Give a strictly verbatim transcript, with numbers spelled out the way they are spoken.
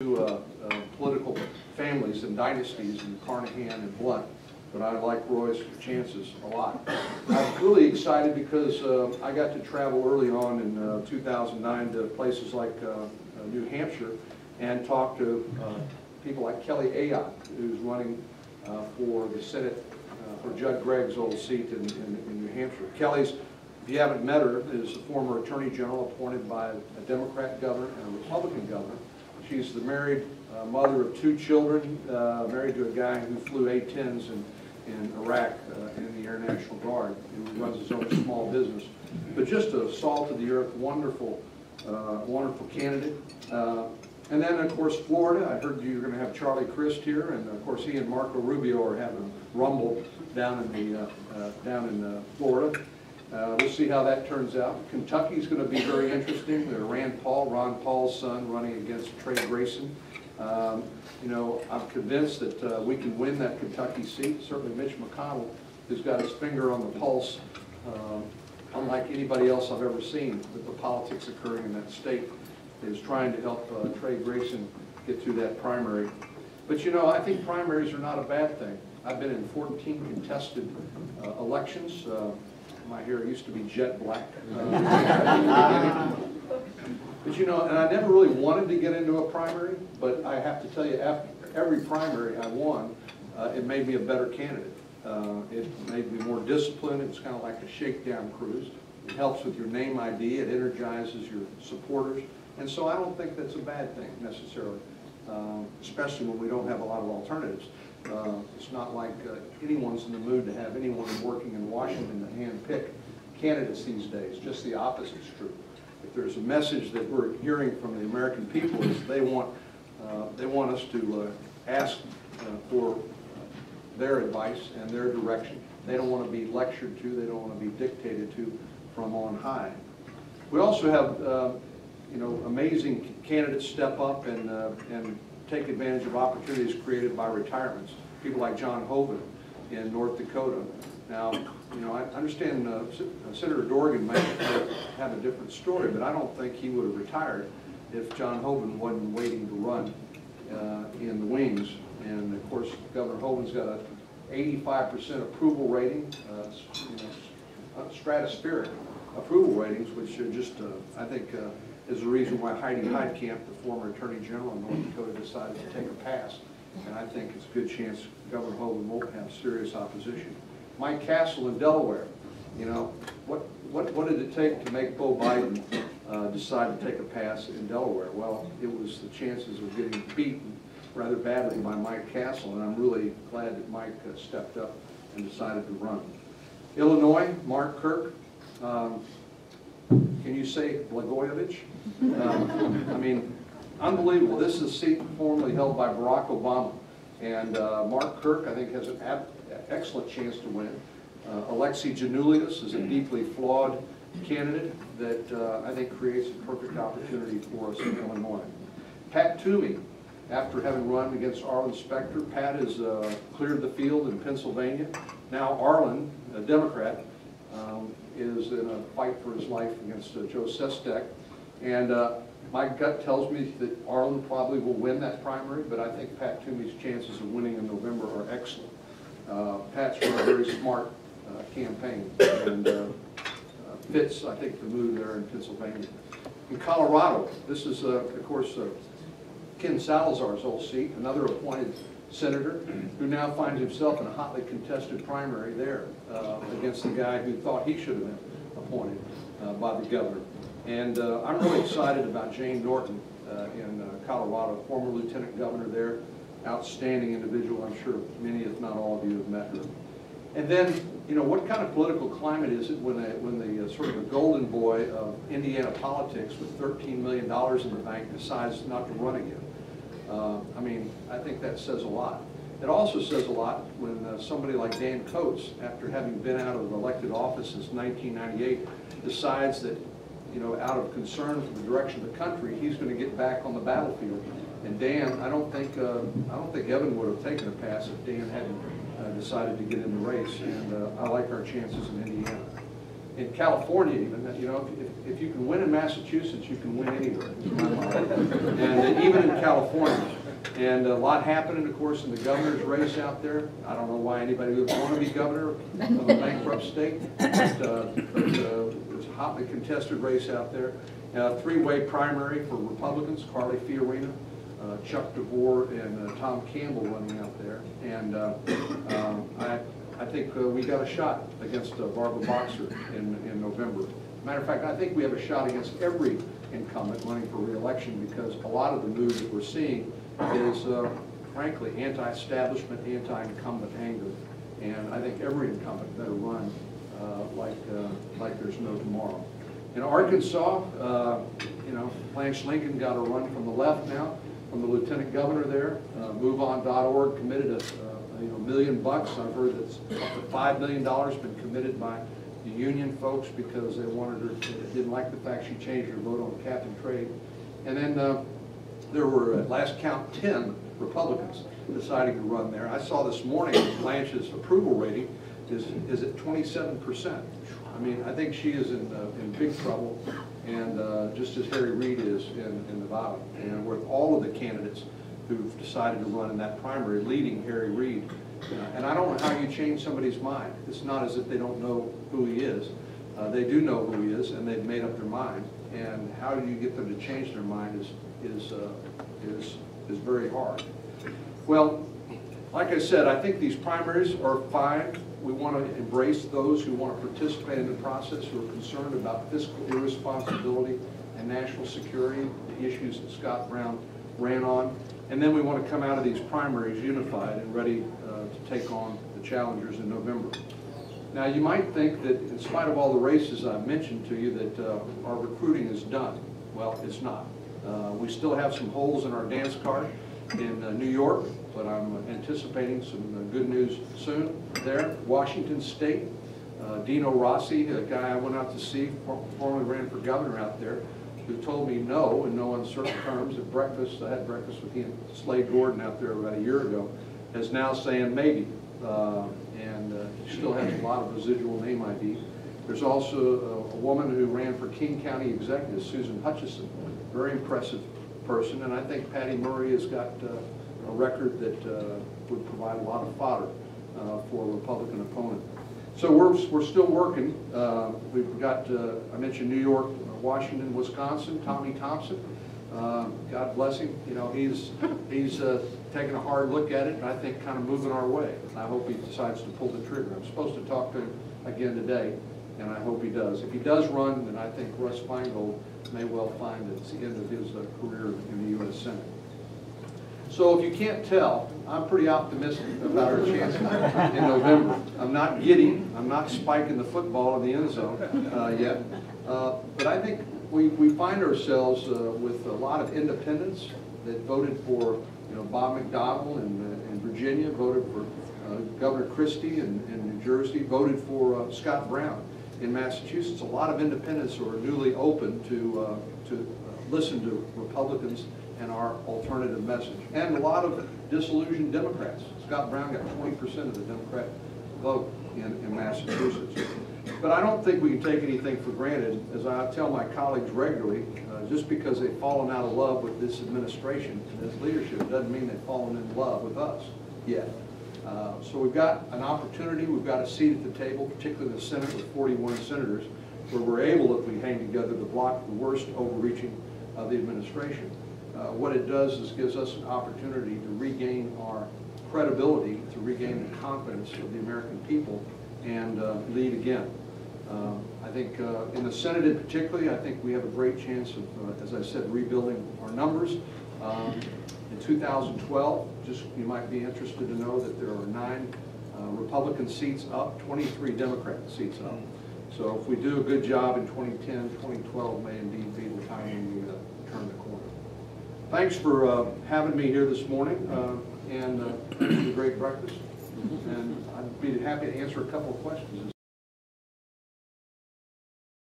Two uh, uh, political families and dynasties in Carnahan and Blunt, but I like Roy's chances a lot. I'm really excited because uh, I got to travel early on in uh, two thousand nine to places like uh, New Hampshire and talk to uh, people like Kelly Ayotte, who's running uh, for the Senate uh, for Judd Gregg's old seat in, in, in New Hampshire. Kelly's, if you haven't met her, is a former Attorney General appointed by a Democrat governor and a Republican governor. She's the married uh, mother of two children, uh, married to a guy who flew A tens in, in Iraq uh, in the Air National Guard, who runs his own small business. But just a salt of the earth, wonderful, uh, wonderful candidate. Uh, and then, of course, Florida. I heard you're going to have Charlie Crist here, and of course, he and Marco Rubio are having a rumble down in the uh, uh, down in uh, Florida. Uh, we'll see how that turns out. Kentucky's going to be very interesting. There's Rand Paul, Ron Paul's son, running against Trey Grayson. Um, you know, I'm convinced that uh, we can win that Kentucky seat. Certainly Mitch McConnell, who's got his finger on the pulse, uh, unlike anybody else I've ever seen with the politics occurring in that state, is trying to help uh, Trey Grayson get through that primary. But, you know, I think primaries are not a bad thing. I've been in fourteen contested uh, elections. Uh, My hair used to be jet black. Uh, but you know, and I never really wanted to get into a primary, but I have to tell you, after every primary I won, uh, it made me a better candidate. Uh, it made me more disciplined. It's kind of like a shakedown cruise. It helps with your name I D. It energizes your supporters. And so I don't think that's a bad thing necessarily, uh, especially when we don't have a lot of alternatives. Uh, it's not like uh, anyone's in the mood to have anyone working in Washington to hand-pick candidates these days. Just the opposite is true. If there's a message that we're hearing from the American people is they want, uh, they want us to uh, ask uh, for uh, their advice and their direction. They don't want to be lectured to. They don't want to be dictated to from on high. We also have, uh, you know, amazing candidates step up and uh, and. take advantage of opportunities created by retirements. People like John Hovind in North Dakota. Now, you know, I understand uh, Senator Dorgan might have a different story, but I don't think he would have retired if John Hovind wasn't waiting to run uh, in the wings. And of course, Governor Hovind's got an eighty-five percent approval rating, uh, you know, stratospheric approval ratings, which are just, uh, I think, uh, is the reason why Heidi Heitkamp, the former Attorney General in North Dakota, decided to take a pass. And I think it's a good chance Governor Hovind won't have serious opposition. Mike Castle in Delaware, you know, what, what, what did it take to make Beau Biden uh, decide to take a pass in Delaware? Well, it was the chances of getting beaten rather badly by Mike Castle, and I'm really glad that Mike uh, stepped up and decided to run. Illinois, Mark Kirk. Um, Can you say Blagojevich? Uh, I mean, unbelievable. This is a seat formerly held by Barack Obama. And uh, Mark Kirk, I think, has an excellent chance to win. Uh, Alexei Giannoulias is a deeply flawed candidate that uh, I think creates a perfect opportunity for us in Illinois. Pat Toomey, after having run against Arlen Specter, Pat has uh, cleared the field in Pennsylvania. Now Arlen, a Democrat, um, is in a fight for his life against uh, Joe Sestek. And uh, my gut tells me that Arlen probably will win that primary, but I think Pat Toomey's chances of winning in November are excellent. Uh, Pat's run a very smart uh, campaign and uh, uh, fits, I think, the mood there in Pennsylvania. In Colorado, this is, uh, of course, uh, Ken Salazar's old seat, another appointed senator who now finds himself in a hotly contested primary there uh, against the guy who thought he should have been appointed uh, by the governor. And uh, I'm really excited about Jane Norton uh, in uh, Colorado, former lieutenant governor there, outstanding individual. I'm sure many, if not all of you, have met her. And then, you know, what kind of political climate is it when, a, when the uh, sort of the golden boy of Indiana politics with thirteen million dollars in the bank decides not to run again? Uh, I mean, I think that says a lot. It also says a lot when uh, somebody like Dan Coats, after having been out of elected office since nineteen ninety-eight, decides that, you know, out of concern for the direction of the country, he's going to get back on the battlefield. And Dan, I don't think, uh, I don't think Evan would have taken a pass if Dan hadn't uh, decided to get in the race. And uh, I like our chances in Indiana. in California even, that, you know, if, if you can win in Massachusetts, you can win anywhere. And uh, even in California. And a lot happening, of course, in the governor's race out there. I don't know why anybody would want to be governor of a bankrupt state. But, uh, but uh, there's a hotly contested race out there. Uh, three-way primary for Republicans, Carly Fiorina, uh, Chuck DeVore, and uh, Tom Campbell running out there. And uh, um, I, I think uh, we got a shot against uh, Barbara Boxer in, in November. Matter of fact, I think we have a shot against every incumbent running for re-election, because a lot of the news that we're seeing is, uh, frankly, anti-establishment, anti-incumbent anger. And I think every incumbent better run uh, like, uh, like there's no tomorrow. In Arkansas, uh, you know, Blanche Lincoln got a run from the left now, from the lieutenant governor there. Uh, MoveOn dot org committed a, a you know, million bucks. I've heard that up to five million dollars been committed by the union folks because they wanted her to, they didn't like the fact she changed her vote on cap and trade. And then uh, there were, at last count, ten Republicans deciding to run there. I saw this morning Blanche's approval rating is is at twenty-seven percent. I mean, I think she is in, uh, in big trouble, and uh, just as Harry Reid is in, in Nevada, and with all of the candidates who've decided to run in that primary leading Harry Reid. Uh, and I don't know how you change somebody's mind. It's not as if they don't know who he is. Uh, they do know who he is, and they've made up their mind. And how do you get them to change their mind is is uh, is is very hard. Well, like I said, I think these primaries are fine. We want to embrace those who want to participate in the process, who are concerned about fiscal irresponsibility and national security, the issues that Scott Brown ran on. And then we want to come out of these primaries unified and ready uh, to take on the challengers in November. Now, you might think that in spite of all the races I've mentioned to you that uh, our recruiting is done. Well, it's not. Uh, we still have some holes in our dance card in uh, New York, but I'm anticipating some uh, good news soon there. Washington State, uh, Dino Rossi, a guy I went out to see, formerly ran for governor out there, who told me no in no uncertain terms at breakfast. I had breakfast with him, Slade Gordon, out there about a year ago, is now saying maybe, uh, and uh, he still has a lot of residual name I D. There's also a, a woman who ran for King County Executive, Susan Hutchison, very impressive person, and I think Patty Murray has got uh, a record that uh, would provide a lot of fodder uh, for a Republican opponent. So we're, we're still working. Uh, we've got, uh, I mentioned New York, Washington, Wisconsin, Tommy Thompson. Uh, God bless him. You know, he's, he's uh, taking a hard look at it, and I think kind of moving our way. I hope he decides to pull the trigger. I'm supposed to talk to him again today, and I hope he does. If he does run, then I think Russ Feingold may well find that it's the end of his uh, career in the U S Senate. So if you can't tell, I'm pretty optimistic about our chances in November. I'm not giddy. I'm not spiking the football in the end zone uh, yet. Uh, but I think we, we find ourselves uh, with a lot of independents that voted for, you know, Bob McDonnell in, uh, in Virginia, voted for uh, Governor Christie in, in New Jersey, voted for uh, Scott Brown in Massachusetts. A lot of independents who are newly open to, uh, to uh, listen to Republicans and our alternative message. And a lot of disillusioned Democrats. Scott Brown got twenty percent of the Democrat vote in, in Massachusetts. But I don't think we can take anything for granted. As I tell my colleagues regularly, uh, just because they've fallen out of love with this administration and this leadership doesn't mean they've fallen in love with us yet. Uh, so we've got an opportunity, we've got a seat at the table, particularly the Senate with forty-one senators, where we're able, if we hang together, to block the worst overreaching of the administration. Uh, what it does is gives us an opportunity to regain our credibility, to regain the confidence of the American people, and uh, lead again. Uh, I think uh, in the Senate in particularly, I think we have a great chance of, uh, as I said, rebuilding our numbers. Um, in two thousand twelve, just you might be interested to know that there are nine uh, Republican seats up, twenty-three Democrat seats up. So if we do a good job in twenty ten, twenty twelve may indeed be the time we uh, turn the corner. Thanks for uh, having me here this morning, uh, and uh, it was a great breakfast. And I'd be happy to answer a couple of questions.